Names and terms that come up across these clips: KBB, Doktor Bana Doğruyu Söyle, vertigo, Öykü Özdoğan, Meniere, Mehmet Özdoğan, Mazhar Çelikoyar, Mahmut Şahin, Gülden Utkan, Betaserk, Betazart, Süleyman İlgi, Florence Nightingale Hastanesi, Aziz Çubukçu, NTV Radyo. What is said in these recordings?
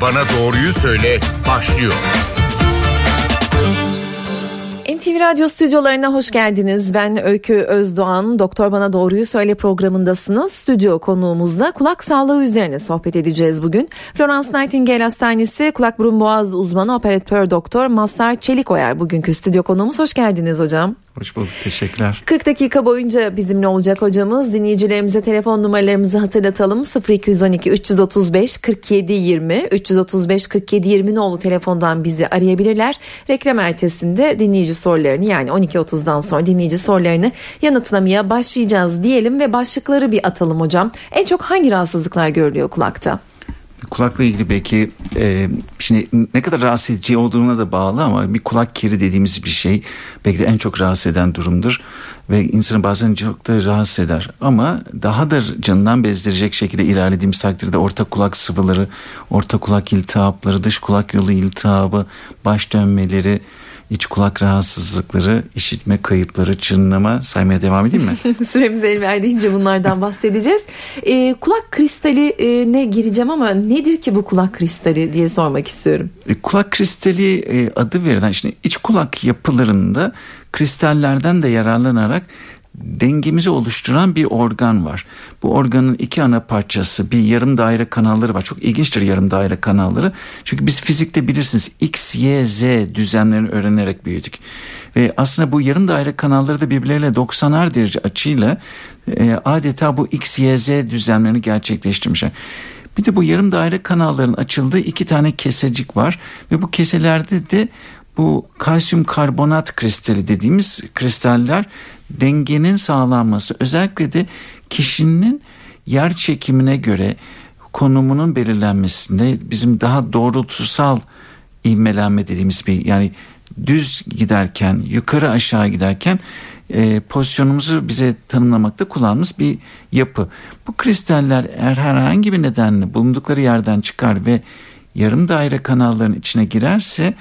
Doktor Bana Doğruyu Söyle başlıyor. NTV Radyo stüdyolarına hoş geldiniz. Ben Öykü Özdoğan. Doktor Bana Doğruyu Söyle programındasınız. Stüdyo konuğumuzla kulak sağlığı üzerine sohbet edeceğiz bugün. Florence Nightingale Hastanesi kulak burun boğaz uzmanı operatör doktor Mazhar Çelikoyar bugünkü stüdyo konuğumuz. Hoş geldiniz hocam. Hoş bulduk, teşekkürler. 40 dakika boyunca bizimle olacak hocamız. Dinleyicilerimize telefon numaralarımızı hatırlatalım. 0212 335 47 20 335 47 20 nolu telefondan bizi arayabilirler. Reklam ertesinde dinleyici sorularını, yani 12.30'dan sonra dinleyici sorularını yanıtlamaya başlayacağız diyelim ve başlıkları bir atalım hocam. En çok hangi rahatsızlıklar görülüyor kulakta? Kulakla ilgili belki şimdi ne kadar rahatsız edici olduğuna da bağlı ama bir kulak kiri dediğimiz bir şey belki de en çok rahatsız eden durumdur. Ve insanı bazen çok da rahatsız eder ama daha da canından bezdirecek şekilde ilerlediğimiz takdirde orta kulak sıvıları, orta kulak iltihapları, dış kulak yolu iltihabı, baş dönmeleri, iç kulak rahatsızlıkları, işitme kayıpları, çınlama, saymaya devam edeyim mi? Süremiz el verdiğince bunlardan bahsedeceğiz. Kulak kristaline gireceğim ama nedir ki bu kulak kristali diye sormak istiyorum. Kulak kristali adı verilen, şimdi iç kulak yapılarında kristallerden de yararlanarak dengemizi oluşturan bir organ var. Bu organın iki ana parçası, bir yarım daire kanalları var. Çok ilginçtir yarım daire kanalları. Çünkü biz fizikte bilirsiniz X, Y, Z düzenlerini öğrenerek büyüdük. Ve aslında bu yarım daire kanalları da birbirleriyle 90'ar derece açıyla adeta bu X, Y, Z düzenlerini gerçekleştirmişler. Bir de bu yarım daire kanalların açıldığı iki tane kesecik var. Ve bu keselerde de bu kalsiyum karbonat kristali dediğimiz kristaller dengenin sağlanması, özellikle de kişinin yer çekimine göre konumunun belirlenmesinde bizim daha doğrultusal ivmelenme dediğimiz bir, yani düz giderken, yukarı aşağı giderken pozisyonumuzu bize tanımlamakta kullandığımız bir yapı. Bu kristaller herhangi bir nedenle bulundukları yerden çıkar ve yarım daire kanalların içine girerse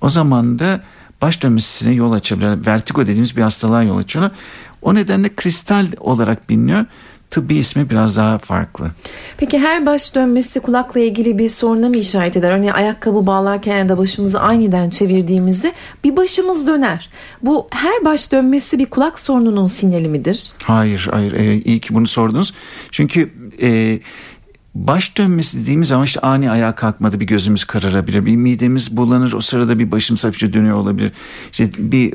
o zaman da baş dönmesine yol açabilir. Vertigo dediğimiz bir hastalığa yol açıyorlar. O nedenle kristal olarak biliniyor. Tıbbi ismi biraz daha farklı. Peki her baş dönmesi kulakla ilgili bir soruna mı işaret eder? Örneğin ayakkabı bağlarken ya da başımızı aniden çevirdiğimizde bir başımız döner. Bu her baş dönmesi bir kulak sorununun sinyali midir? Hayır. İyi ki bunu sordunuz. Çünkü baş dönmesi dediğimiz zaman işte ani ayağa kalkmada bir gözümüz kararabilir, bir midemiz bulanır, o sırada bir başımız hafifçe dönüyor olabilir. İşte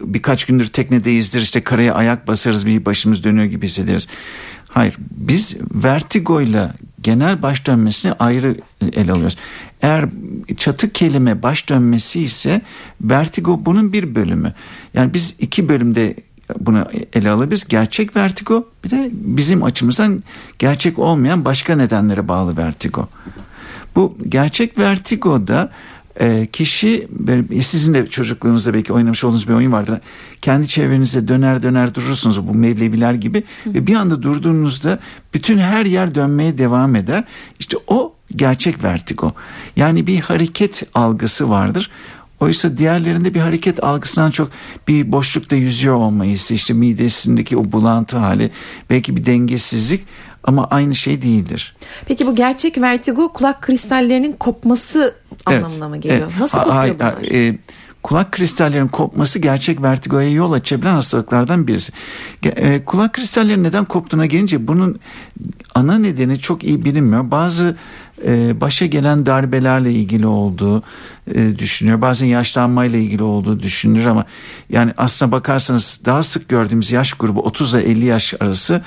birkaç gündür teknedeyizdir, işte karaya ayak basarız, bir başımız dönüyor gibi hissederiz. Hayır, biz vertigoyla genel baş dönmesini ayrı ele alıyoruz. Eğer çatı kelime baş dönmesi ise vertigo bunun bir bölümü. Yani biz iki bölümde bunu ele alabiliriz. Gerçek vertigo, bir de bizim açımızdan gerçek olmayan başka nedenlere bağlı vertigo. Bu gerçek vertigoda kişi, sizin de çocukluğunuzda belki oynamış olduğunuz bir oyun vardır. Kendi çevrenizde döner durursunuz bu mevleviler gibi. Ve bir anda durduğunuzda bütün her yer dönmeye devam eder. İşte o gerçek vertigo. Yani bir hareket algısı vardır. Oysa diğerlerinde bir hareket algısından çok bir boşlukta yüzüyor olma hissi, işte midesindeki o bulantı hali, belki bir dengesizlik ama aynı şey değildir. Peki bu gerçek vertigo kulak kristallerinin kopması anlamına mı geliyor? Evet. Nasıl kopuyor bunlar? Kulak kristallerinin kopması gerçek vertigoya yol açabilen hastalıklardan birisi. Kulak kristallerinin neden koptuğuna gelince bunun ana nedeni çok iyi bilinmiyor. Bazı başa gelen darbelerle ilgili olduğu düşünülüyor. Bazen yaşlanmayla ilgili olduğu düşünülür ama yani aslına bakarsanız daha sık gördüğümüz yaş grubu 30 ile 50 yaş arası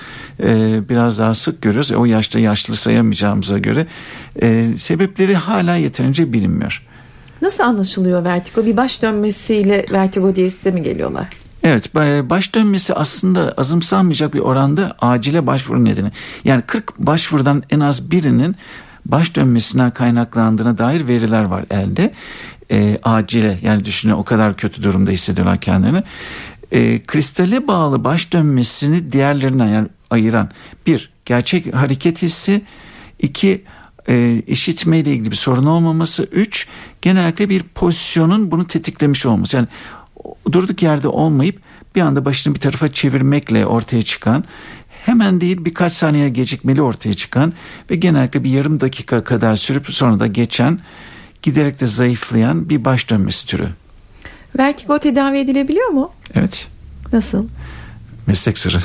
biraz daha sık görüyoruz. O yaşta yaşlı sayamayacağımıza göre sebepleri hala yeterince bilinmiyor. Nasıl anlaşılıyor vertigo? Bir baş dönmesiyle vertigo diye size mi geliyorlar? Evet, baş dönmesi aslında azımsanmayacak bir oranda acile başvuru nedeni. Yani 40 başvurudan en az birinin baş dönmesinden kaynaklandığına dair veriler var elde. Acile, yani düşünün o kadar kötü durumda hissediyorlar kendilerini. Kristale bağlı baş dönmesini diğerlerinden yani ayıran bir gerçek hareket hissi, iki işitmeyle ilgili bir sorun olmaması, üç genellikle bir pozisyonun bunu tetiklemiş olması. Yani durduk yerde olmayıp bir anda başını bir tarafa çevirmekle ortaya çıkan hemen değil birkaç saniye gecikmeli ortaya çıkan ve genellikle bir yarım dakika kadar sürüp sonra da geçen, giderek de zayıflayan bir baş dönmesi türü. Vertigo tedavi edilebiliyor mu? Evet. Nasıl? Meslek sırrı.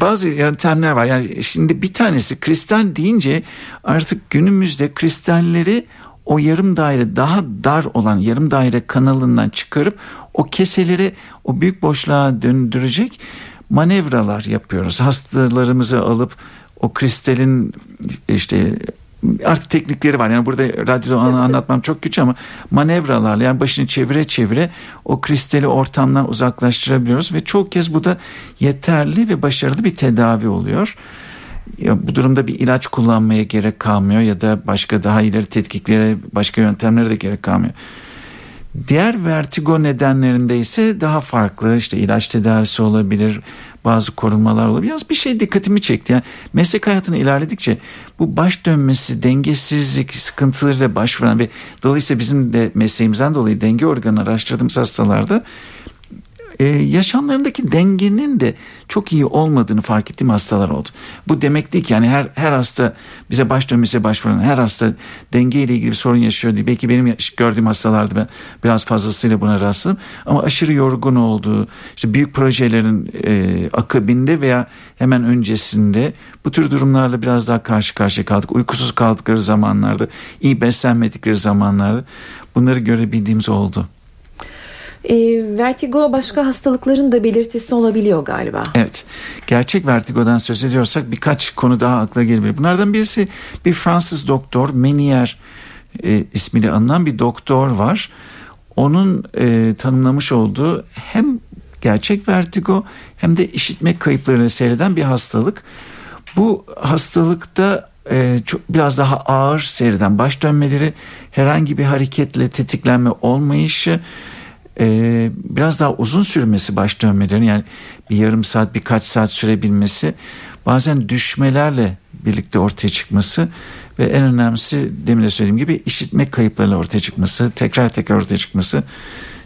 Bazı yöntemler var. Yani şimdi bir tanesi kristal deyince artık günümüzde kristalleri o yarım daire, daha dar olan yarım daire kanalından çıkarıp o keseleri o büyük boşluğa döndürecek manevralar yapıyoruz. Hastalarımızı alıp o kristalin işte artık teknikleri var. Yani burada radyoda anlatmam çok güç ama manevralarla, yani başını çevire çevire o kristali ortamdan uzaklaştırabiliyoruz ve çoğu kez bu da yeterli ve başarılı bir tedavi oluyor. Ya bu durumda bir ilaç kullanmaya gerek kalmıyor ya da başka daha ileri tetkiklere, başka yöntemlere de gerek kalmıyor. Diğer vertigo nedenlerinde ise daha farklı, işte ilaç tedavisi olabilir, bazı korunmalar olabilir. Yalnız bir şey dikkatimi çekti. Yani meslek hayatına ilerledikçe bu baş dönmesi, dengesizlik sıkıntılarıyla başvuran ve dolayısıyla bizim de mesleğimizden dolayı denge organı araştırdığımız hastalarda yaşamlarındaki dengenin de çok iyi olmadığını fark ettiğim hastalar oldu. Bu demek değil ki yani her hasta, bize baş dönmesiyle başvuran her hasta dengeyle ilgili bir sorun yaşıyor diye. Belki benim gördüğüm hastalarda ben biraz fazlasıyla buna rastladım. Ama aşırı yorgun olduğu, işte büyük projelerin akabinde veya hemen öncesinde bu tür durumlarla biraz daha karşı karşıya kaldık. Uykusuz kaldıkları zamanlarda, iyi beslenmedikleri zamanlarda bunları görebildiğimiz oldu. Vertigo başka hastalıkların da belirtisi olabiliyor galiba. Evet. Gerçek vertigodan söz ediyorsak birkaç konu daha akla gelebilir. Bunlardan birisi, bir Fransız doktor, Meniere ismiyle anılan bir doktor var. Onun tanımlamış olduğu hem gerçek vertigo hem de işitme kayıplarını seyreden bir hastalık. Bu hastalıkta biraz daha ağır seyreden baş dönmeleri, herhangi bir hareketle tetiklenme olmayışı, biraz daha uzun sürmesi baş dönmelerinin, yani bir yarım saat, birkaç saat sürebilmesi, bazen düşmelerle birlikte ortaya çıkması ve en önemlisi demin de söylediğim gibi işitme kayıplarıyla ortaya çıkması, tekrar ortaya çıkması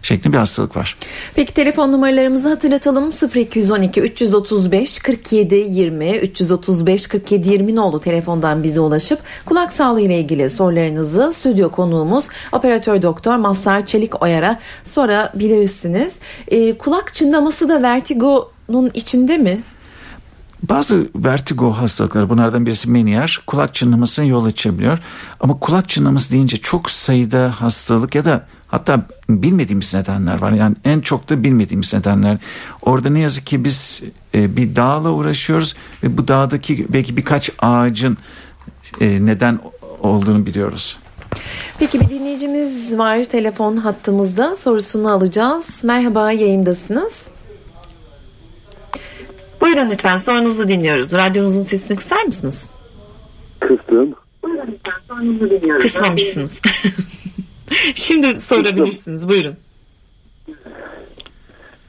şeklinde bir hastalık var. Peki telefon numaralarımızı hatırlatalım. 0212 335 47 20 335 47 20 nolu telefondan bize ulaşıp kulak sağlığı ile ilgili sorularınızı stüdyo konuğumuz operatör doktor Mazhar Çelikoyar'a sorabilirsiniz. Kulak çınlaması da vertigonun içinde mi? Bazı vertigo hastalıkları, bunlardan birisi Meniere, kulak çınlamasına yol açabiliyor. Ama kulak çınlaması deyince çok sayıda hastalık ya da hatta bilmediğimiz nedenler var. Yani en çok da bilmediğimiz nedenler. Orada ne yazık ki biz bir dağla uğraşıyoruz ve bu dağdaki belki birkaç ağacın neden olduğunu biliyoruz. Peki bir dinleyicimiz var telefon hattımızda, sorusunu alacağız. Merhaba, yayındasınız. Buyurun lütfen, sorunuzu dinliyoruz. Radyonuzun sesini kısar mısınız? Kıstım. Buyurun lütfen, sorunuzu dinliyoruz. Kısmamışsınız. Şimdi sorabilirsiniz. Buyurun.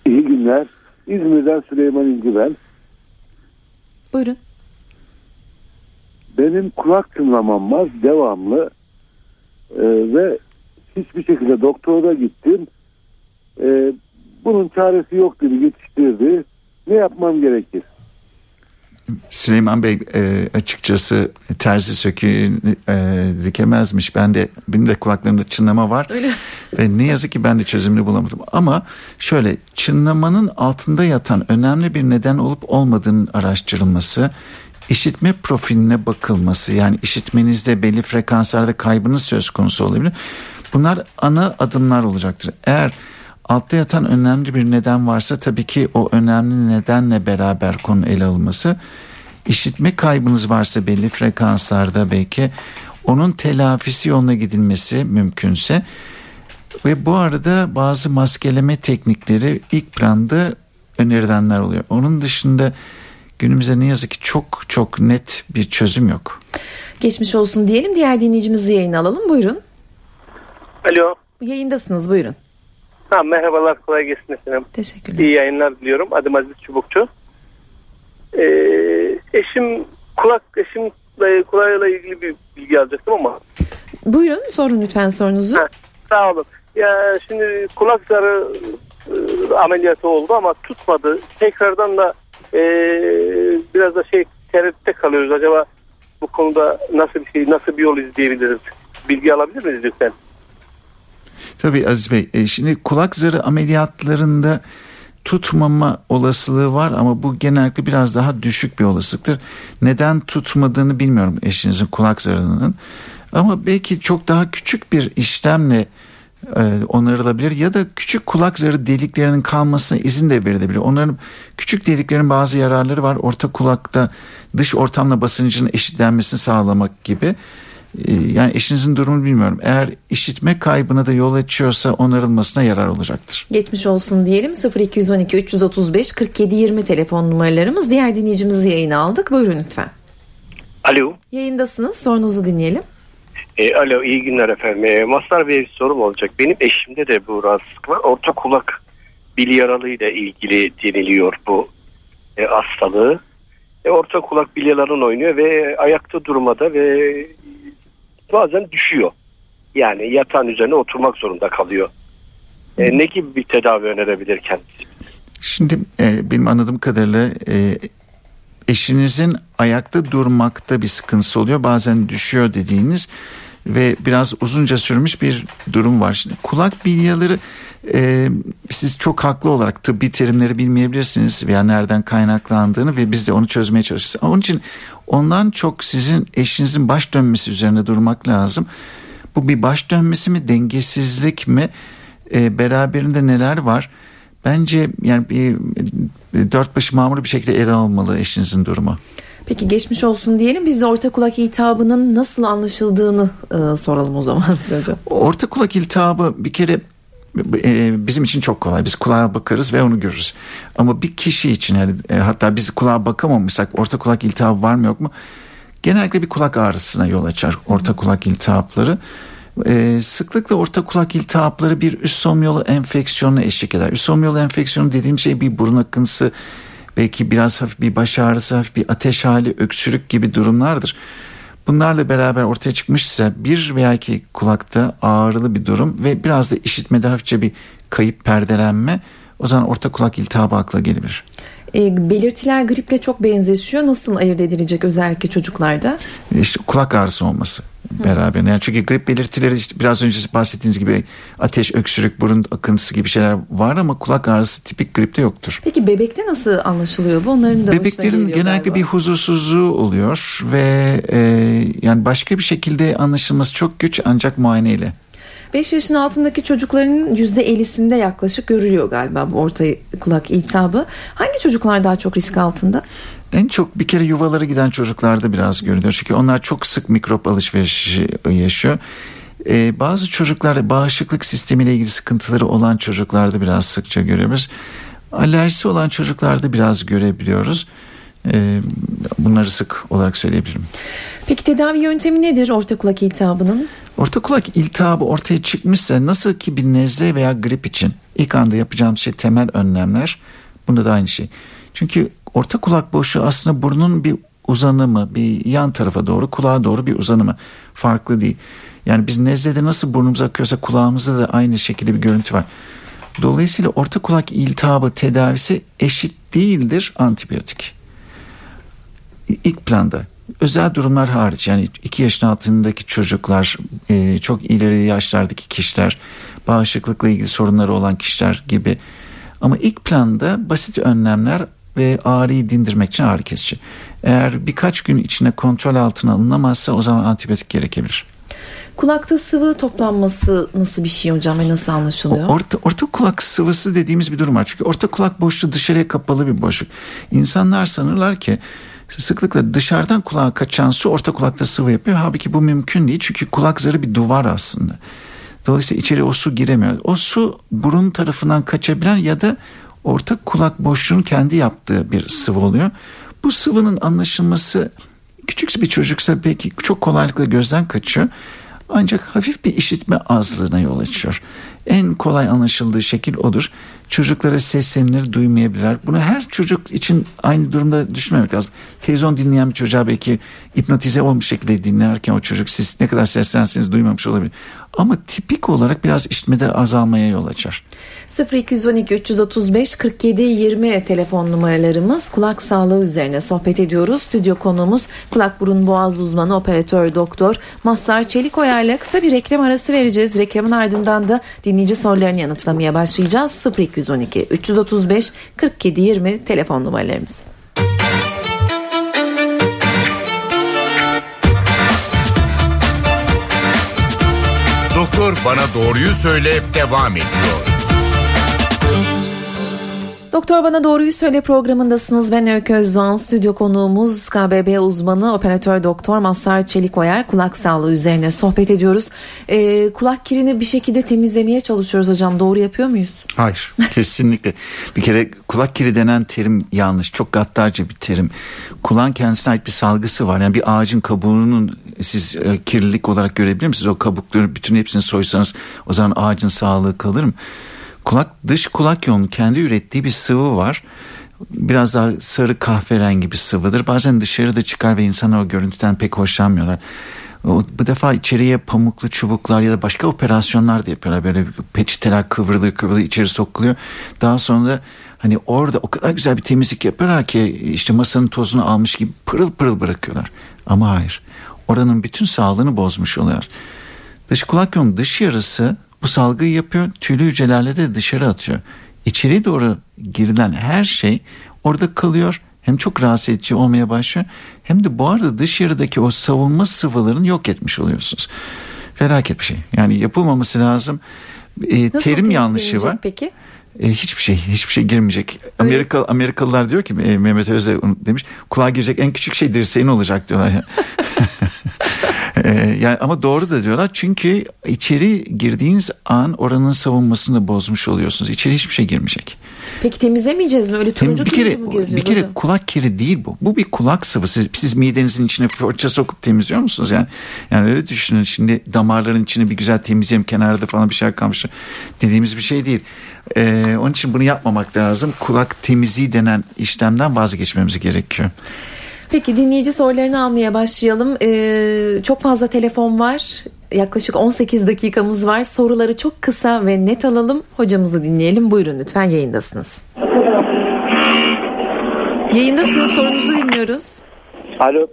İyi günler. İzmir'den Süleyman İlgi ben. Buyurun. Benim kulak çınlamam var. Devamlı. Ve hiçbir şekilde doktora gittim. Bunun çaresi yok dedi. Yetiştirdi. Ne yapmam gerekir? Süleyman Bey, açıkçası terzi söküğü dikemezmiş. Benim de kulaklarımda çınlama var. Öyle. Ve ne yazık ki ben de çözümünü bulamadım. Ama şöyle, çınlamanın altında yatan önemli bir neden olup olmadığının araştırılması, işitme profiline bakılması, yani işitmenizde belli frekanslarda kaybınız söz konusu olabilir. Bunlar ana adımlar olacaktır. Eğer altta yatan önemli bir neden varsa tabii ki o önemli nedenle beraber konu ele alınması. İşitme kaybınız varsa belli frekanslarda belki onun telafisi yoluna gidilmesi mümkünse. Ve bu arada bazı maskeleme teknikleri ilk planda önerilenler oluyor. Onun dışında günümüzde ne yazık ki çok net bir çözüm yok. Geçmiş olsun diyelim, diğer dinleyicimizi yayına alalım. Buyurun. Alo. Yayındasınız, buyurun. Merhabalar, kolay gelsin efendim. Teşekkürler. İyi yayınlar diliyorum. Adım Aziz Çubukçu. Eşim kulağıyla ilgili bir bilgi alacaktım ama. Buyurun, sorun lütfen sorunuzu. Sağ olun. Ya şimdi kulak zarı ameliyatı oldu ama tutmadı. Tekrardan da biraz da tereddütte kalıyoruz. Acaba bu konuda nasıl bir yol izleyebiliriz? Bilgi alabilir miyiz lütfen? Tabii Aziz Bey. Şimdi kulak zarı ameliyatlarında tutmama olasılığı var ama bu genellikle biraz daha düşük bir olasılıktır. Neden tutmadığını bilmiyorum eşinizin kulak zarının. Ama belki çok daha küçük bir işlemle onarılabilir ya da küçük kulak zarı deliklerinin kalmasına izin de verilebilir. Onların küçük deliklerin bazı yararları var. Orta kulakta dış ortamla basıncın eşitlenmesini sağlamak gibi. Yani eşinizin durumunu bilmiyorum. Eğer işitme kaybına da yol açıyorsa onarılmasına yarar olacaktır. Geçmiş olsun diyelim. 0212 335 47 20 telefon numaralarımız. Diğer dinleyicimizi yayına aldık. Buyurun lütfen. Alo. Yayındasınız. Sorunuzu dinleyelim. Alo, iyi günler efendim. Mazhar Bey, bir sorum olacak. Benim eşimde de bu rahatsızlık var. Orta kulak bil yaralıyla ilgili deniliyor bu hastalığı. Orta kulak bil yaralının oynuyor ve ayakta durmada ve bazen düşüyor. Yani yatağın üzerine oturmak zorunda kalıyor. Ne gibi bir tedavi önerebilir kendisi? Şimdi benim anladığım kadarıyla eşinizin ayakta durmakta bir sıkıntısı oluyor. Bazen düşüyor dediğiniz ve biraz uzunca sürmüş bir durum var. Şimdi kulak bilyaları siz çok haklı olarak tıbbi terimleri bilmeyebilirsiniz veya nereden kaynaklandığını ve biz de onu çözmeye çalışırız. Onun için ondan çok sizin eşinizin baş dönmesi üzerine durmak lazım. Bu bir baş dönmesi mi, dengesizlik mi, beraberinde neler var? Bence yani bir dört başı mamur bir şekilde ele almalı eşinizin durumu. Peki geçmiş olsun diyelim. Biz de orta kulak iltihabının nasıl anlaşıldığını soralım o zaman size hocam. Orta kulak iltihabı bir kere bizim için çok kolay. Biz kulağa bakarız ve onu görürüz. Ama bir kişi için yani, hatta biz kulağa bakamamışsak orta kulak iltihabı var mı yok mu? Genellikle bir kulak ağrısına yol açar orta kulak iltihapları. Sıklıkla orta kulak iltihapları bir üst somyolu enfeksiyonuna eşlik eder. Üst somyolu enfeksiyonu dediğim şey bir burun akıntısı, belki biraz hafif bir baş ağrısı, hafif bir ateş hali, öksürük gibi durumlardır. Bunlarla beraber ortaya çıkmışsa bir veya iki kulakta ağrılı bir durum ve biraz da işitmede hafifçe bir kayıp, perdelenme, o zaman orta kulak iltihabı akla gelebilir. Belirtiler griple çok benzeşiyor. Nasıl ayırt edilecek özellikle çocuklarda? İşte kulak ağrısı olması beraber. Yani çünkü grip belirtileri işte biraz önce bahsettiğiniz gibi ateş, öksürük, burun akıntısı gibi şeyler var ama kulak ağrısı tipik gripte yoktur. Peki bebekte nasıl anlaşılıyor bu? Onların da bebeklerin genellikle bir huzursuzluğu oluyor ve yani başka bir şekilde anlaşılması çok güç ancak muayeneyle. 5 yaşın altındaki çocukların %50'sinde yaklaşık görülüyor galiba bu orta kulak iltihabı. Hangi çocuklar daha çok risk altında? En çok bir kere yuvalara giden çocuklarda biraz görülüyor. Çünkü onlar çok sık mikrop alışverişi yaşıyor. Bazı çocuklarda bağışıklık sistemiyle ilgili sıkıntıları olan çocuklarda biraz sıkça görüyoruz. Alerjisi olan çocuklarda biraz görebiliyoruz. Bunları sık olarak söyleyebilirim. Peki tedavi yöntemi nedir orta kulak iltihabının? Orta kulak iltihabı ortaya çıkmışsa nasıl ki bir nezle veya grip için ilk anda yapacağımız şey temel önlemler. Bunda da aynı şey. Çünkü orta kulak boşluğu aslında burnun bir uzanımı, bir yan tarafa doğru, kulağa doğru bir uzanımı. Farklı değil. Yani biz nezlede nasıl burnumuza akıyorsa kulağımızda da aynı şekilde bir görüntü var. Dolayısıyla orta kulak iltihabı tedavisi eşit değildir antibiyotik. İlk planda. Özel durumlar hariç, yani 2 yaşın altındaki çocuklar, çok ileri yaşlardaki kişiler, bağışıklıkla ilgili sorunları olan kişiler gibi. Ama ilk planda basit önlemler ve ağrıyı dindirmek için ağrı kesici. Eğer birkaç gün içinde kontrol altına alınamazsa o zaman antibiyotik gerekebilir. Kulakta sıvı toplanması nasıl bir şey hocam ve nasıl anlaşılıyor? Orta kulak sıvısı dediğimiz bir durum var. Çünkü orta kulak boşluğu dışarıya kapalı bir boşluk. İnsanlar sanırlar ki sıklıkla dışarıdan kulağa kaçan su orta kulakta sıvı yapıyor. Halbuki bu mümkün değil çünkü kulak zarı bir duvar aslında. Dolayısıyla içeri o su giremiyor. O su burun tarafından kaçabilen ya da orta kulak boşluğunun kendi yaptığı bir sıvı oluyor. Bu sıvının anlaşılması küçük bir çocuksa belki çok kolaylıkla gözden kaçıyor. Ancak hafif bir işitme azlığına yol açıyor. En kolay anlaşıldığı şekil odur. Çocuklara seslenir, duymayabilirler. Bunu her çocuk için aynı durumda düşünmemek lazım. Televizyon dinleyen bir çocuğa belki hipnotize olmuş şekilde dinlerken o çocuk siz ne kadar seslenseniz duymamış olabilir. Ama tipik olarak biraz işitmede azalmaya yol açar. 0212 335 47 20 telefon numaralarımız. Kulak sağlığı üzerine sohbet ediyoruz. Stüdyo konuğumuz kulak burun boğaz uzmanı operatör doktor Mazhar Çelikoyar'la kısa bir reklam arası vereceğiz. Reklamın ardından da dinleyici sorularını yanıtlamaya başlayacağız. 0212 335 47 20 telefon numaralarımız. Doktor Bana Doğruyu Söyle devam ediyor. Doktor Bana Doğruyu Söyle programındasınız. Ben Öykü Özdoğan. Stüdyo konuğumuz KBB uzmanı operatör doktor Mazhar Çelikoyar. Kulak sağlığı üzerine sohbet ediyoruz. Kulak kirini bir şekilde temizlemeye çalışıyoruz hocam. Doğru yapıyor muyuz? Hayır, kesinlikle. Bir kere kulak kiri denen terim yanlış. Çok gaddarca bir terim. Kulağın kendisine ait bir salgısı var. Yani bir ağacın kabuğunun siz kirlilik olarak görebilir misiniz? O kabukları bütün hepsini soysanız o zaman ağacın sağlığı kalır mı? Dış kulak yolunun kendi ürettiği bir sıvı var. Biraz daha sarı kahverengi bir sıvıdır. Bazen dışarıda çıkar ve insanlar o görüntüden pek hoşlanmıyorlar. Bu defa içeriye pamuklu çubuklar ya da başka operasyonlar da yapıyorlar. Böyle peçeteler kıvrılıyor içeri sokuluyor. Daha sonra da hani orada o kadar güzel bir temizlik yapıyorlar ki işte masanın tozunu almış gibi pırıl pırıl bırakıyorlar. Ama hayır. Oranın bütün sağlığını bozmuş oluyor. Dış kulak yolunun dış yarısı bu salgıyı yapıyor, tüylü hücrelerle de dışarı atıyor. İçeri doğru girilen her şey orada kalıyor. Hem çok rahatsız edici olmaya başlıyor, hem de bu arada dış yarıdaki o savunma sıvılarını yok etmiş oluyorsunuz. Felaket bir şey. Yani yapılmaması lazım. Terim yanlışı var. Peki? Hiçbir şey girmeyecek. Amerikalılar diyor ki Mehmet Özdoğan demiş, kulağa girecek en küçük şey dirseğin olacak diyorlar. Yani ama doğru da diyorlar, çünkü içeri girdiğiniz an oranın savunmasını bozmuş oluyorsunuz. İçeri hiçbir şey girmeyecek. Peki temizlemeyeceğiz mi? Öyle turuncu mu gezeceğiz? Bir kere hocam, kulak kiri değil bu. Bu bir kulak sıvısı. Siz midenizin içine fırça sokup temizliyor musunuz? Yani öyle düşünün. Şimdi damarların içine bir güzel temizleyeyim, kenarda falan bir şey kalmış dediğimiz bir şey değil. Onun için bunu yapmamak lazım. Kulak temizliği denen işlemden vazgeçmemiz gerekiyor. Peki dinleyici sorularını almaya başlayalım. Çok fazla telefon var. Yaklaşık 18 dakikamız var. Soruları çok kısa ve net alalım. Hocamızı dinleyelim. Buyurun lütfen, yayındasınız. Yayındasınız, sorunuzu dinliyoruz. Alo.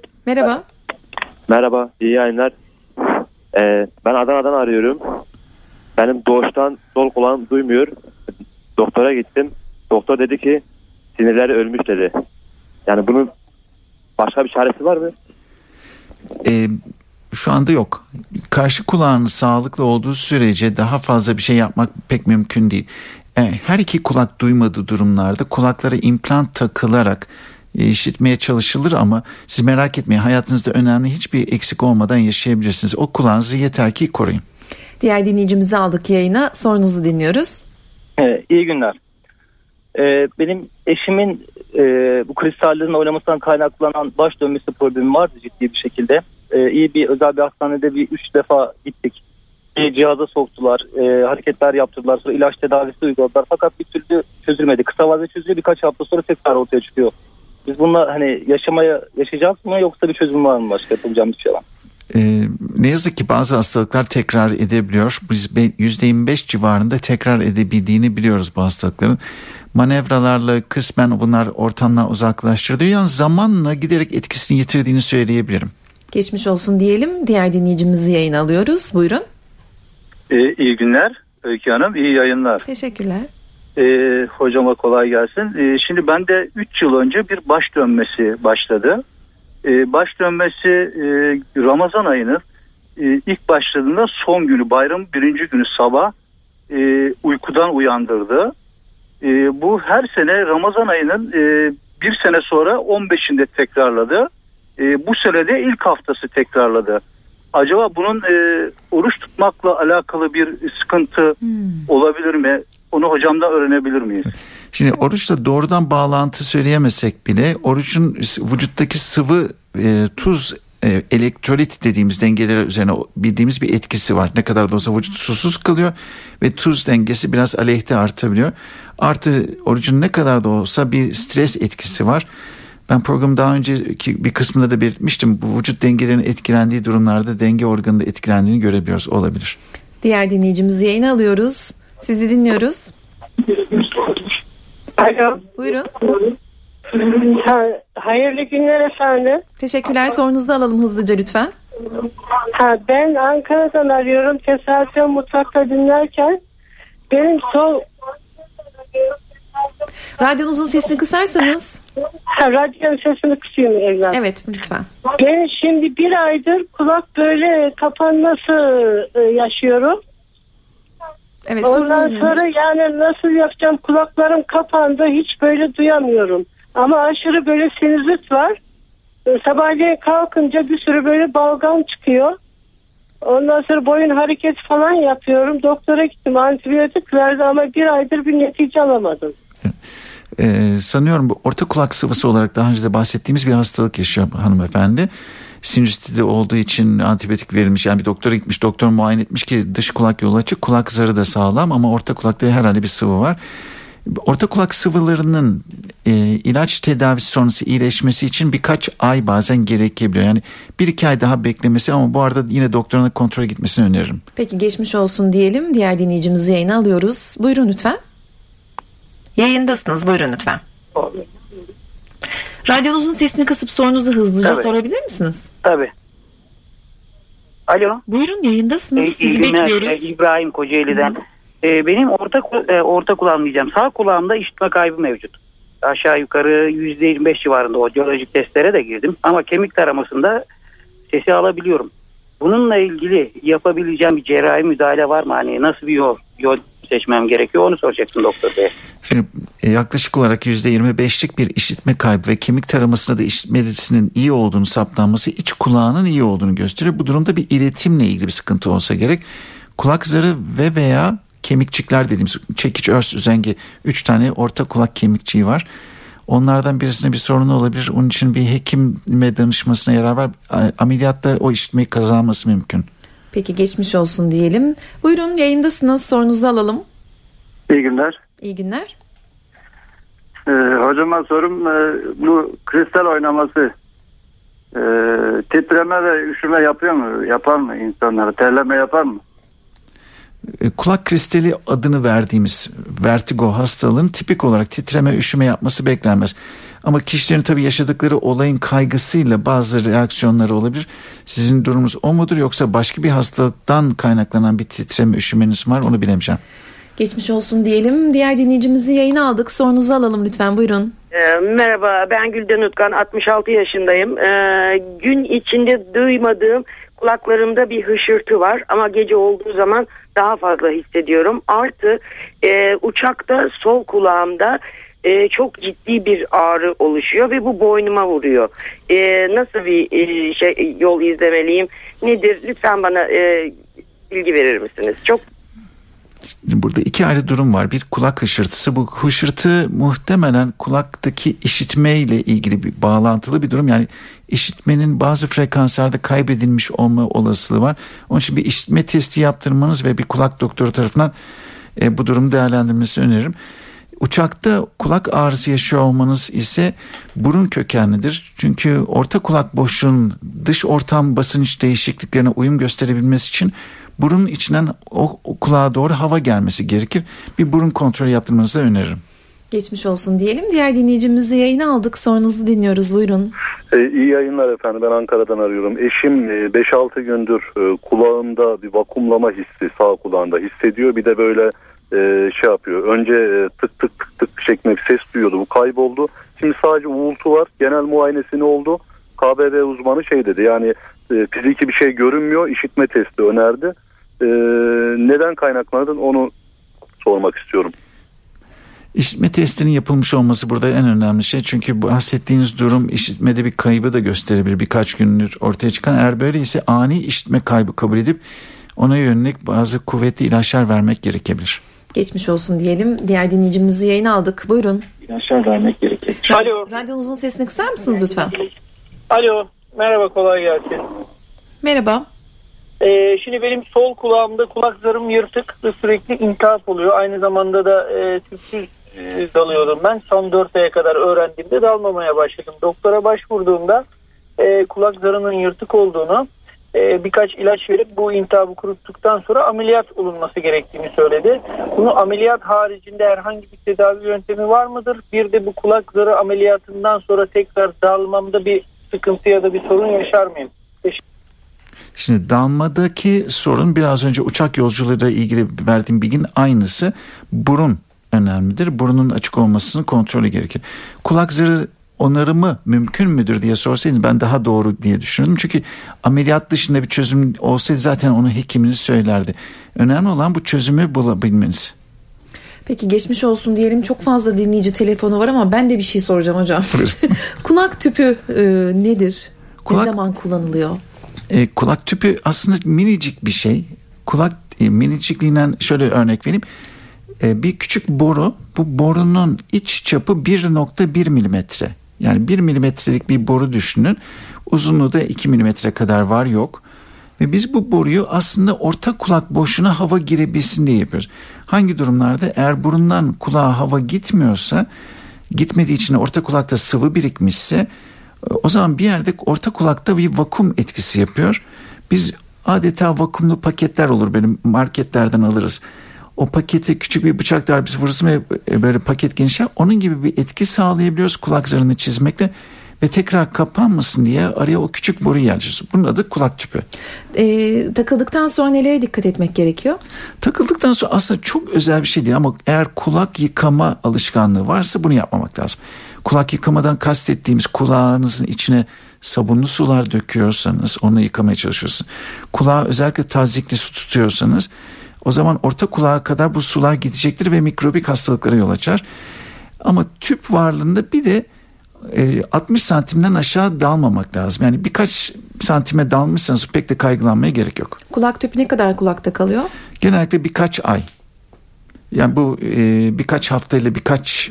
Merhaba, iyi yayınlar. Ben Adana'dan arıyorum. Benim doğuştan sol kulağım duymuyor. Doktora gittim. Doktor dedi ki sinirleri ölmüş dedi. Yani bunun başka bir çaresi var mı? Şu anda yok. Karşı kulağın sağlıklı olduğu sürece daha fazla bir şey yapmak pek mümkün değil. Her iki kulak duymadığı durumlarda kulaklara implant takılarak işitmeye çalışılır, ama siz merak etmeyin, hayatınızda önemli hiçbir eksik olmadan yaşayabilirsiniz. O kulağınızı yeter ki koruyun. Diğer dinleyicimizi aldık yayına. Sorunuzu dinliyoruz. İyi günler. Benim eşimin bu kristallerin oynamasından kaynaklanan baş dönmesi problemi vardı ciddi bir şekilde. İyi bir özel bir hastanede bir 3 defa gittik. Bir cihaza soktular, hareketler yaptırdılar, sonra ilaç tedavisi uyguladılar. Fakat bir türlü çözülmedi. Kısa vadede çözülüyor, birkaç hafta sonra tekrar ortaya çıkıyor. Biz bununla hani yaşayacağız mı, yoksa bir çözüm var mı, başka yapılacağımız bir şey var mı? Ne yazık ki bazı hastalıklar tekrar edebiliyor. Biz %25 civarında tekrar edebildiğini biliyoruz bu hastalıkların. Manevralarla kısmen bunlar ortamdan uzaklaştırılıyor. Yalnız zamanla giderek etkisini yitirdiğini söyleyebilirim. Geçmiş olsun diyelim. Diğer dinleyicimizi yayın alıyoruz. Buyurun. İyi günler Öykü Hanım. İyi yayınlar. Teşekkürler. Hocama kolay gelsin. Şimdi ben de 3 yıl önce bir baş dönmesi başladı. Baş dönmesi Ramazan ayının ilk başladığında son günü, bayramın birinci günü sabah uykudan uyandırdı. Bu her sene Ramazan ayının bir sene sonra 15'inde tekrarladı. Bu sene de ilk haftası tekrarladı. Acaba bunun oruç tutmakla alakalı bir sıkıntı olabilir mi? Onu hocamdan öğrenebilir miyiz? Şimdi oruçla doğrudan bağlantı söyleyemesek bile orucun vücuttaki sıvı, tuz, elektrolit dediğimiz dengeler üzerine bildiğimiz bir etkisi var. Ne kadar da olsa vücut susuz kalıyor ve tuz dengesi biraz aleyhte artabiliyor. Artı orucun ne kadar da olsa bir stres etkisi var. Ben programın daha önceki bir kısmında da belirtmiştim. Bu vücut dengelerinin etkilendiği durumlarda denge organında etkilendiğini görebiliyoruz. Olabilir. Diğer dinleyicimizi yayına alıyoruz. Sizi dinliyoruz. Alo. Buyurun. Hayırlı günler efendim. Teşekkürler. Sorunuzu alalım hızlıca lütfen. Ben Ankara'dan arıyorum. Tesadüfen mutfakta dinlerken benim sol... Radyonuzun sesini kısarsanız. Radyonun sesini kısıyorum evladım. Evet lütfen. Ben şimdi bir aydır kulak böyle kapanması yaşıyorum. Evet, ondan sonra yani nasıl yapacağım, kulaklarım kapandı, hiç böyle duyamıyorum. Ama aşırı böyle sinüzit var. Sabahleyin kalkınca bir sürü böyle balgam çıkıyor. Ondan sonra boyun hareketi falan yapıyorum. Doktora gittim, antibiyotik verdi ama bir aydır bir netice alamadım. Sanıyorum bu orta kulak sıvısı olarak daha önce de bahsettiğimiz bir hastalık yaşıyor hanımefendi. Sinüzitli olduğu için antibiyotik verilmiş, yani bir doktora gitmiş, doktor muayene etmiş ki dış kulak yolu açık, kulak zarı da sağlam ama orta kulakta herhalde bir sıvı var. Orta kulak sıvılarının ilaç tedavisi sonrası iyileşmesi için birkaç ay bazen gerekebiliyor. Yani 1-2 ay daha beklemesi ama bu arada yine doktoruna kontrole gitmesini öneririm. Peki geçmiş olsun diyelim. Diğer dinleyicimizi yayına alıyoruz. Buyurun lütfen. Yayındasınız. Buyurun lütfen. Radyonuzun sesini kısıp sorunuzu hızlıca sorabilir misiniz? Tabii. Alo. Buyurun yayındasınız. Sizi bekliyoruz. İbrahim Kocaeli'den. Benim orta kulağım diyeceğim. Sağ kulağımda işitme kaybı mevcut. Aşağı yukarı %25 civarında, o jeolojik testlere de girdim. Ama kemik taramasında sesi alabiliyorum. Bununla ilgili yapabileceğim bir cerrahi müdahale var mı? Hani nasıl bir yol seçmem gerekiyor, onu soracaktım doktor bey. Şimdi yaklaşık olarak %25'lik bir işitme kaybı ve kemik taramasında da işitmesinin iyi olduğunu saptanması iç kulağının iyi olduğunu gösteriyor. Bu durumda bir iletimle ilgili bir sıkıntı olsa gerek. Kulak zarı ve veya kemikçikler dediğimiz çekiç, örs, üzengi, 3 tane orta kulak kemikçiği var. Onlardan birisinde bir sorun olabilir. Onun için bir hekime danışmasına yarar var. Ameliyatta o işitmeyi kazanması mümkün. Peki geçmiş olsun diyelim. Buyurun yayındasınız. Sorunuzu alalım. İyi günler. İyi günler. Hocama sorum bu kristal oynaması. Titreme ve üşüme yapıyor mu? Yapar mı insanlara? Terleme yapar mı? Kulak kristali adını verdiğimiz vertigo hastalığın tipik olarak titreme, üşüme yapması beklenmez. Ama kişilerin tabii yaşadıkları olayın kaygısıyla bazı reaksiyonları olabilir. Sizin durumunuz o mudur yoksa başka bir hastalıktan kaynaklanan bir titreme, üşümeniz var, onu bilemeyeceğim. Geçmiş olsun diyelim. Diğer dinleyicimizi yayına aldık. Sorunuzu alalım lütfen. Buyurun. Merhaba, ben Gülden Utkan, 66 yaşındayım. Gün içinde duymadığım kulaklarımda bir hışırtı var ama gece olduğu zaman daha fazla hissediyorum. Artı uçakta sol kulağımda çok ciddi bir ağrı oluşuyor ve bu boynuma vuruyor. Nasıl bir yol izlemeliyim? Nedir? Lütfen bana bilgi verir misiniz? Çok. Burada iki ayrı durum var. Bir, kulak hışırtısı. Bu hışırtı muhtemelen kulaktaki işitmeyle ilgili bir bağlantılı bir durum. Yani işitmenin bazı frekanslarda kaybedilmiş olma olasılığı var. Onun için bir işitme testi yaptırmanız ve bir kulak doktoru tarafından bu durumu değerlendirmesini öneririm. Uçakta kulak ağrısı yaşıyor olmanız ise burun kökenlidir. Çünkü orta kulak boşluğunun dış ortam basınç değişikliklerine uyum gösterebilmesi için burun içinden o kulağa doğru hava gelmesi gerekir. Bir burun kontrolü yaptırmanızı öneririm. Geçmiş olsun diyelim. Diğer dinleyicimizi yayına aldık. Sorunuzu dinliyoruz. Buyurun. İyi yayınlar efendim. Ben Ankara'dan arıyorum. Eşim 5-6 gündür kulağında bir vakumlama hissi, sağ kulağında hissediyor. Bir de böyle şey yapıyor. Önce tık tık tık tık şeklinde bir ses duyuyordu. Bu kayboldu. Şimdi sadece uğultu var. Genel muayenesi ne oldu? KBB uzmanı şey dedi. Yani fiziki bir şey görünmüyor. İşitme testi önerdi. Neden kaynaklandın, onu sormak istiyorum. İşitme testinin yapılmış olması burada en önemli şey. Çünkü bahsettiğiniz durum işitmede bir kaybı da gösterebilir. Birkaç gündür ortaya çıkan. Eğer böyleyse ani işitme kaybı kabul edip ona yönelik bazı kuvvetli ilaçlar vermek gerekebilir. Geçmiş olsun diyelim. Diğer dinleyicimizi yayına aldık. Buyurun. İlaçlar vermek gerekebilir. Alo. Radyonuzun sesini kısar mısınız lütfen? Alo. Merhaba, kolay gelsin. Merhaba. Şimdi benim sol kulağımda kulak zarım yırtık ve sürekli intihap oluyor. Aynı zamanda da tüpsüz dalıyordum ben. Son 4 aya kadar öğrendiğimde dalmamaya başladım. Doktora başvurduğumda kulak zarının yırtık olduğunu birkaç ilaç verip bu iltihabı kuruttuktan sonra ameliyat olunması gerektiğini söyledi. Bunu ameliyat haricinde herhangi bir tedavi yöntemi var mıdır? Bir de bu kulak zarı ameliyatından sonra tekrar dağılmamda bir sıkıntı ya da bir sorun yaşar mıyım? Şimdi dalmadaki sorun biraz önce uçak yolcularıyla ilgili verdiğim bilginin aynısı. Burun önemlidir. Burunun açık olmasının kontrolü gerekir. Kulak zarı onarımı mümkün müdür diye sorsaydınız ben daha doğru diye düşünüyordum. Çünkü ameliyat dışında bir çözüm olsaydı zaten onu hekiminiz söylerdi. Önemli olan bu çözümü bulabilmeniz. Peki geçmiş olsun diyelim, çok fazla dinleyici telefonu var ama ben de bir şey soracağım hocam. Kulak tüpü nedir? Ne zaman kullanılıyor? Kulak tüpü aslında minicik bir şey. Kulak minicikliğinden şöyle örnek vereyim. Bir küçük boru, bu borunun iç çapı 1.1 milimetre. Yani 1 milimetrelik bir boru düşünün. Uzunluğu da 2 milimetre kadar var yok. Ve biz bu boruyu aslında orta kulak boşluğuna hava girebilsin diye yapıyoruz. Hangi durumlarda? Eğer burundan kulağa hava gitmiyorsa, gitmediği için orta kulakta sıvı birikmişse, o zaman bir yerde orta kulakta bir vakum etkisi yapıyor. Biz adeta vakumlu paketler olur, böyle marketlerden alırız. O paketi küçük bir bıçak darbesi vurursun ve böyle paket genişler. Onun gibi bir etki sağlayabiliyoruz kulak zarını çizmekle ve tekrar kapanmasın diye araya o küçük boruyu yerleştiriyoruz. Bunun adı kulak tüpü. Takıldıktan sonra nelere dikkat etmek gerekiyor? Takıldıktan sonra aslında çok özel bir şey değil ama eğer kulak yıkama alışkanlığı varsa bunu yapmamak lazım. Kulak yıkamadan kastettiğimiz kulağınızın içine sabunlu sular döküyorsanız onu yıkamaya çalışıyorsunuz. Kulağa özellikle tazikli su tutuyorsanız o zaman orta kulağa kadar bu sular gidecektir ve mikrobik hastalıklara yol açar. Ama tüp varlığında bir de 60 santimden aşağı dalmamak lazım. Yani birkaç santime dalmışsanız pek de kaygılanmaya gerek yok. Kulak tüpü ne kadar kulakta kalıyor? Genellikle birkaç ay. Yani bu birkaç haftayla birkaç,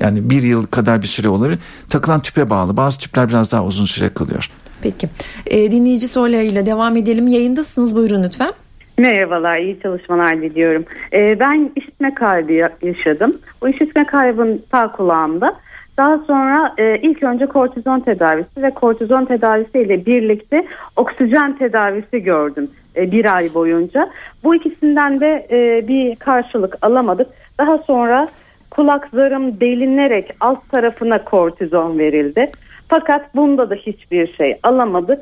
yani bir yıl kadar bir süre olabilir. Takılan tüpe bağlı. Bazı tüpler biraz daha uzun süre kalıyor. Peki. Dinleyici sorularıyla devam edelim. Yayındasınız, buyurun lütfen. Merhabalar, iyi çalışmalar diliyorum. Ben işitme kaybı yaşadım. Bu işitme kaybının sağ kulağımda. Daha sonra ilk önce kortizon tedavisi ve kortizon tedavisiyle birlikte oksijen tedavisi gördüm bir ay boyunca. Bu ikisinden de bir karşılık alamadık. Daha sonra kulak zarım delinerek alt tarafına kortizon verildi. Fakat bunda da hiçbir şey alamadık.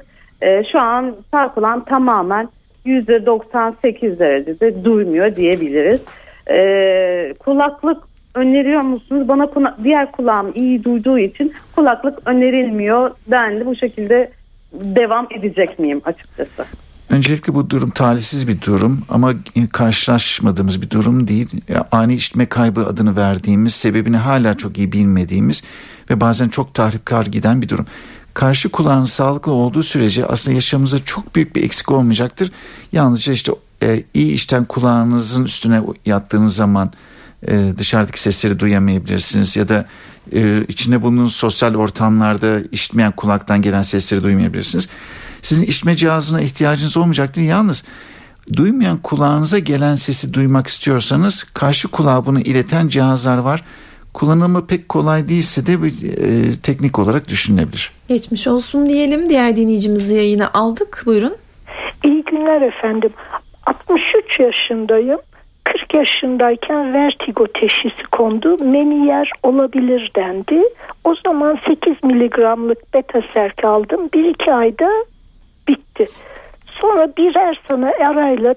Şu an sağ kulağım tamamen %98 derecede duymuyor diyebiliriz. Kulaklık öneriyor musunuz? Bana diğer kulağım iyi duyduğu için kulaklık önerilmiyor dendi. Bu şekilde devam edecek miyim açıkçası? Öncelikle bu durum talihsiz bir durum ama karşılaşmadığımız bir durum değil. Ani işitme kaybı adını verdiğimiz, sebebini hala çok iyi bilmediğimiz ve bazen çok tahripkar giden bir durum. Karşı kulağın sağlıklı olduğu sürece aslında yaşamımızda çok büyük bir eksik olmayacaktır. Yalnızca işte iyi işten kulağınızın üstüne yattığınız zaman dışarıdaki sesleri duyamayabilirsiniz ya da içinde bulunduğunuz sosyal ortamlarda işitmeyen kulaktan gelen sesleri duymayabilirsiniz. Sizin işitme cihazına ihtiyacınız olmayacaktır. Yalnız duymayan kulağınıza gelen sesi duymak istiyorsanız karşı kulağa bunu ileten cihazlar var. Kullanımı pek kolay değilse de bir teknik olarak düşünülebilir. Geçmiş olsun diyelim. Diğer dinleyicimizi yayına aldık. Buyurun. İyi günler efendim. 63 yaşındayım. 40 yaşındayken vertigo teşhisi kondu. Meniere olabilir dendi. O zaman 8 miligramlık Betaserk aldım. 1-2 ayda bitti. Sonra birer sene arayla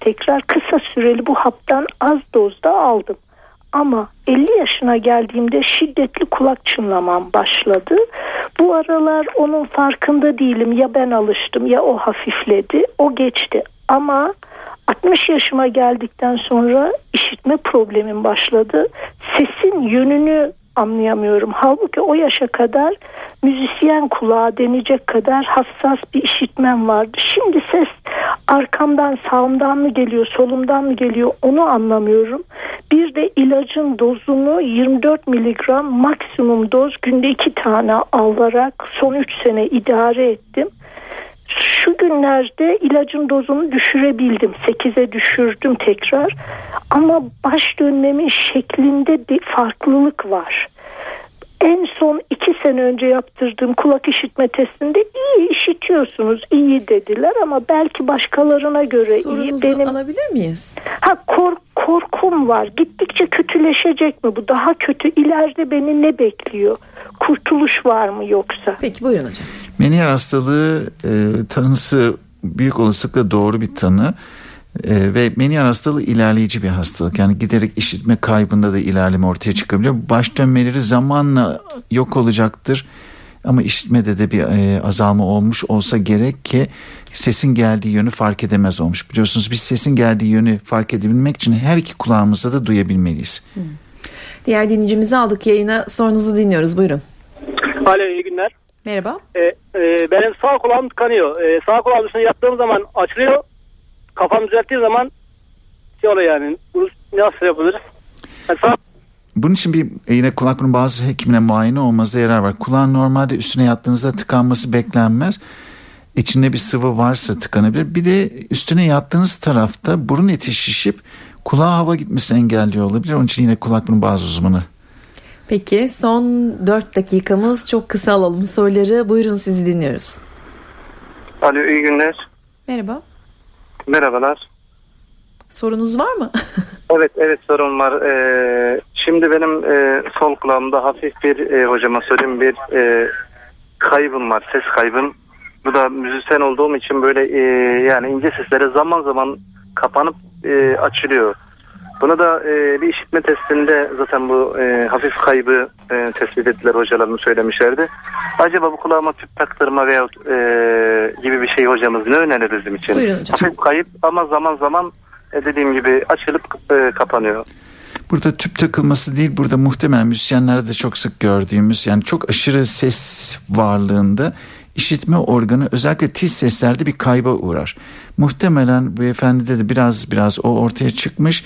tekrar kısa süreli bu haptan az dozda aldım. Ama 50 yaşına geldiğimde şiddetli kulak çınlamam başladı. Bu aralar onun farkında değilim. Ya ben alıştım ya o hafifledi. O geçti. Ama 60 yaşıma geldikten sonra işitme problemim başladı. Sesin yönünü anlayamıyorum. Halbuki o yaşa kadar müzisyen kulağı denecek kadar hassas bir işitmem vardı. Şimdi ses arkamdan, sağımdan mı geliyor, solumdan mı geliyor onu anlamıyorum. Bir de ilacın dozunu 24 miligram maksimum doz günde 2 tane alarak son 3 sene idare ettim. Şu günlerde ilacın dozunu düşürebildim. 8'e düşürdüm tekrar. Ama baş dönmemin şeklinde bir farklılık var. en son 2 sene önce yaptırdığım kulak işitme testinde iyi işitiyorsunuz, iyi dediler ama belki başkalarına göre sorunuzu iyi. Benim alabilir miyiz? Korkum var. Gittikçe kötüleşecek mi bu? Daha kötü ileride beni ne bekliyor? Kurtuluş var mı yoksa? Peki buyurun hocam. Meniere hastalığı tanısı büyük olasılıkla doğru bir tanı. Ve Meniere hastalığı ilerleyici bir hastalık. Yani giderek işitme kaybında da ilerleme ortaya çıkabiliyor. Baş dönmeleri zamanla yok olacaktır. Ama işitmede de bir azalma olmuş olsa gerek ki sesin geldiği yönü fark edemez olmuş. Biliyorsunuz biz sesin geldiği yönü fark edebilmek için her iki kulağımızda da duyabilmeliyiz. Diğer dinleyicimizi aldık yayına. Sorunuzu dinliyoruz. Buyurun. Alo, iyi günler. Merhaba. Benim sağ kulağım kanıyor. Sağ kulağım üstüne yattığım zaman açılıyor. Kafam düzelttiği zaman şey oluyor yani. Bunu nasıl yapabiliriz? Bunun için bir yine kulak burun boğaz hekimine muayene olmanızda yarar var. Kulağın normalde üstüne yattığınızda tıkanması beklenmez. İçinde bir sıvı varsa tıkanabilir. Bir de üstüne yattığınız tarafta burun eti şişip kulağa hava gitmesini engelliyor olabilir. Onun için yine kulak burun boğaz uzmanı. Peki son 4 dakikamız, çok kısa alalım soruları. Buyurun, sizi dinliyoruz. Alo, iyi günler. Merhaba. Merhabalar. Sorunuz var mı? Evet sorun var. Şimdi benim sol kulağımda hafif bir hocama söyleyeyim bir kaybım var, ses kaybım. Bu da müzisyen olduğum için böyle yani ince seslere zaman zaman kapanıp açılıyor. Buna da bir işitme testinde zaten bu hafif kaybı tespit ettiler, hocalarım söylemişlerdi. Acaba bu kulağıma tüp taktırma veya gibi bir şey hocamız ne önerir bizim için? Buyurun hocam. Hafif kayıp ama zaman zaman dediğim gibi açılıp kapanıyor. Burada tüp takılması değil, burada muhtemelen müzisyenlerde de çok sık gördüğümüz, yani çok aşırı ses varlığında işitme organı özellikle tiz seslerde bir kayba uğrar. Muhtemelen bu efendide de biraz o ortaya çıkmış.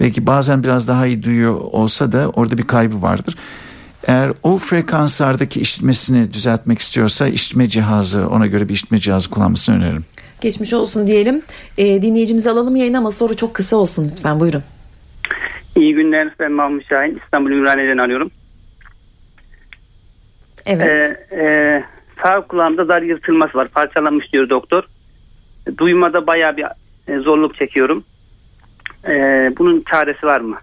Belki bazen biraz daha iyi duyuyor olsa da orada bir kaybı vardır. Eğer o frekanslardaki işitmesini düzeltmek istiyorsa ona göre bir işitme cihazı kullanmasını öneririm. Geçmiş olsun diyelim. Dinleyicimizi alalım yayına ama soru çok kısa olsun lütfen. Buyurun. İyi günler. Ben Mahmut Şahin. İstanbul Ümraniye'den arıyorum. Evet. Sağ kulağımda dar yırtılması var. Parçalanmış diyor doktor. Duymada bayağı bir zorluk çekiyorum. Bunun çaresi var mı?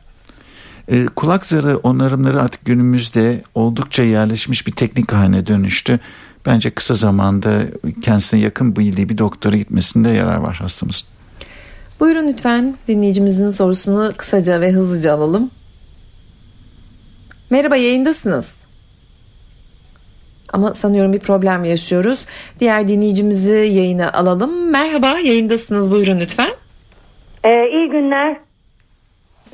Kulak zarı onarımları artık günümüzde oldukça yerleşmiş bir teknik haline dönüştü. Bence kısa zamanda kendisine yakın bildiği bir doktora gitmesinde yarar var hastamızın. Buyurun lütfen, dinleyicimizin sorusunu kısaca ve hızlıca alalım. Merhaba, yayındasınız. Ama sanıyorum bir problem yaşıyoruz. Diğer dinleyicimizi yayına alalım. Merhaba, yayındasınız. Buyurun lütfen. İyi günler.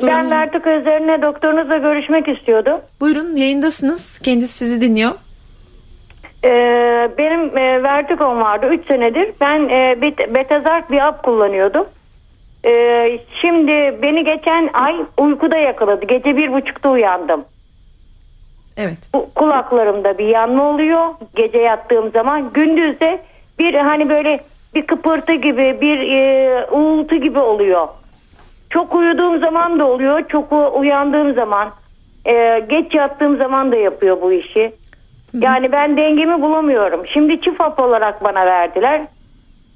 Ben vertik üzerine doktorunuzla görüşmek istiyordum. Buyurun, yayındasınız. Kendisi sizi dinliyor. Benim vertikom vardı 3 senedir. Ben Betazart bir hap kullanıyordum. Şimdi beni geçen ay uykuda yakaladı. Gece 1:30'da uyandım. Evet. Bu kulaklarımda bir yanma oluyor gece yattığım zaman, gündüz de bir hani böyle bir kıpırtı gibi bir uğultu gibi oluyor. Çok uyuduğum zaman da oluyor, çok uyandığım zaman, geç yattığım zaman da yapıyor bu işi. Yani ben dengemi bulamıyorum. Şimdi çift hap olarak bana verdiler.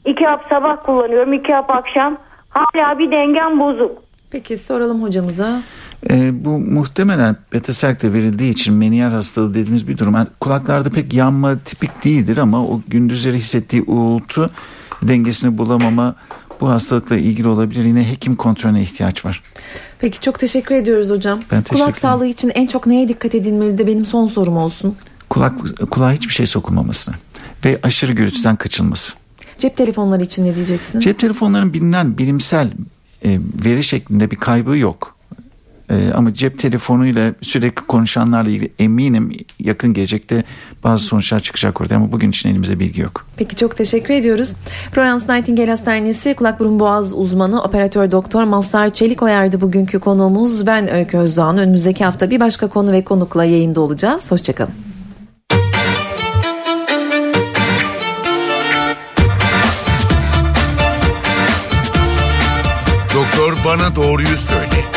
2 hap sabah kullanıyorum, 2 hap akşam. Hala bir dengem bozuk. Peki soralım hocamıza. Bu muhtemelen Betaserk'te verildiği için Meniere hastalığı dediğimiz bir durum. Yani kulaklarda pek yanma tipik değildir ama o gündüzleri hissettiği uğultu, dengesini bulamama bu hastalıkla ilgili olabilir. Yine hekim kontrolüne ihtiyaç var. Peki çok teşekkür ediyoruz hocam. Kulak sağlığı için en çok neye dikkat edilmeli de benim son sorum olsun. Kulağa hiçbir şey sokulmaması ve aşırı gürültüden kaçınması. Cep telefonları için ne diyeceksiniz? Cep telefonlarının bilinen bilimsel veri şeklinde bir kaybı yok. Ama cep telefonuyla sürekli konuşanlarla ilgili eminim yakın gelecekte bazı sonuçlar çıkacak orada ama bugün için elimizde bilgi yok. Peki çok teşekkür ediyoruz. Florence Nightingale Hastanesi kulak burun boğaz uzmanı operatör doktor Mazhar Çelikoyar'dı bugünkü konuğumuz. Ben Öykü Özdoğan. Önümüzdeki hafta bir başka konu ve konukla yayında olacağız. Hoşçakalın. Doktor Bana Doğruyu Söyle.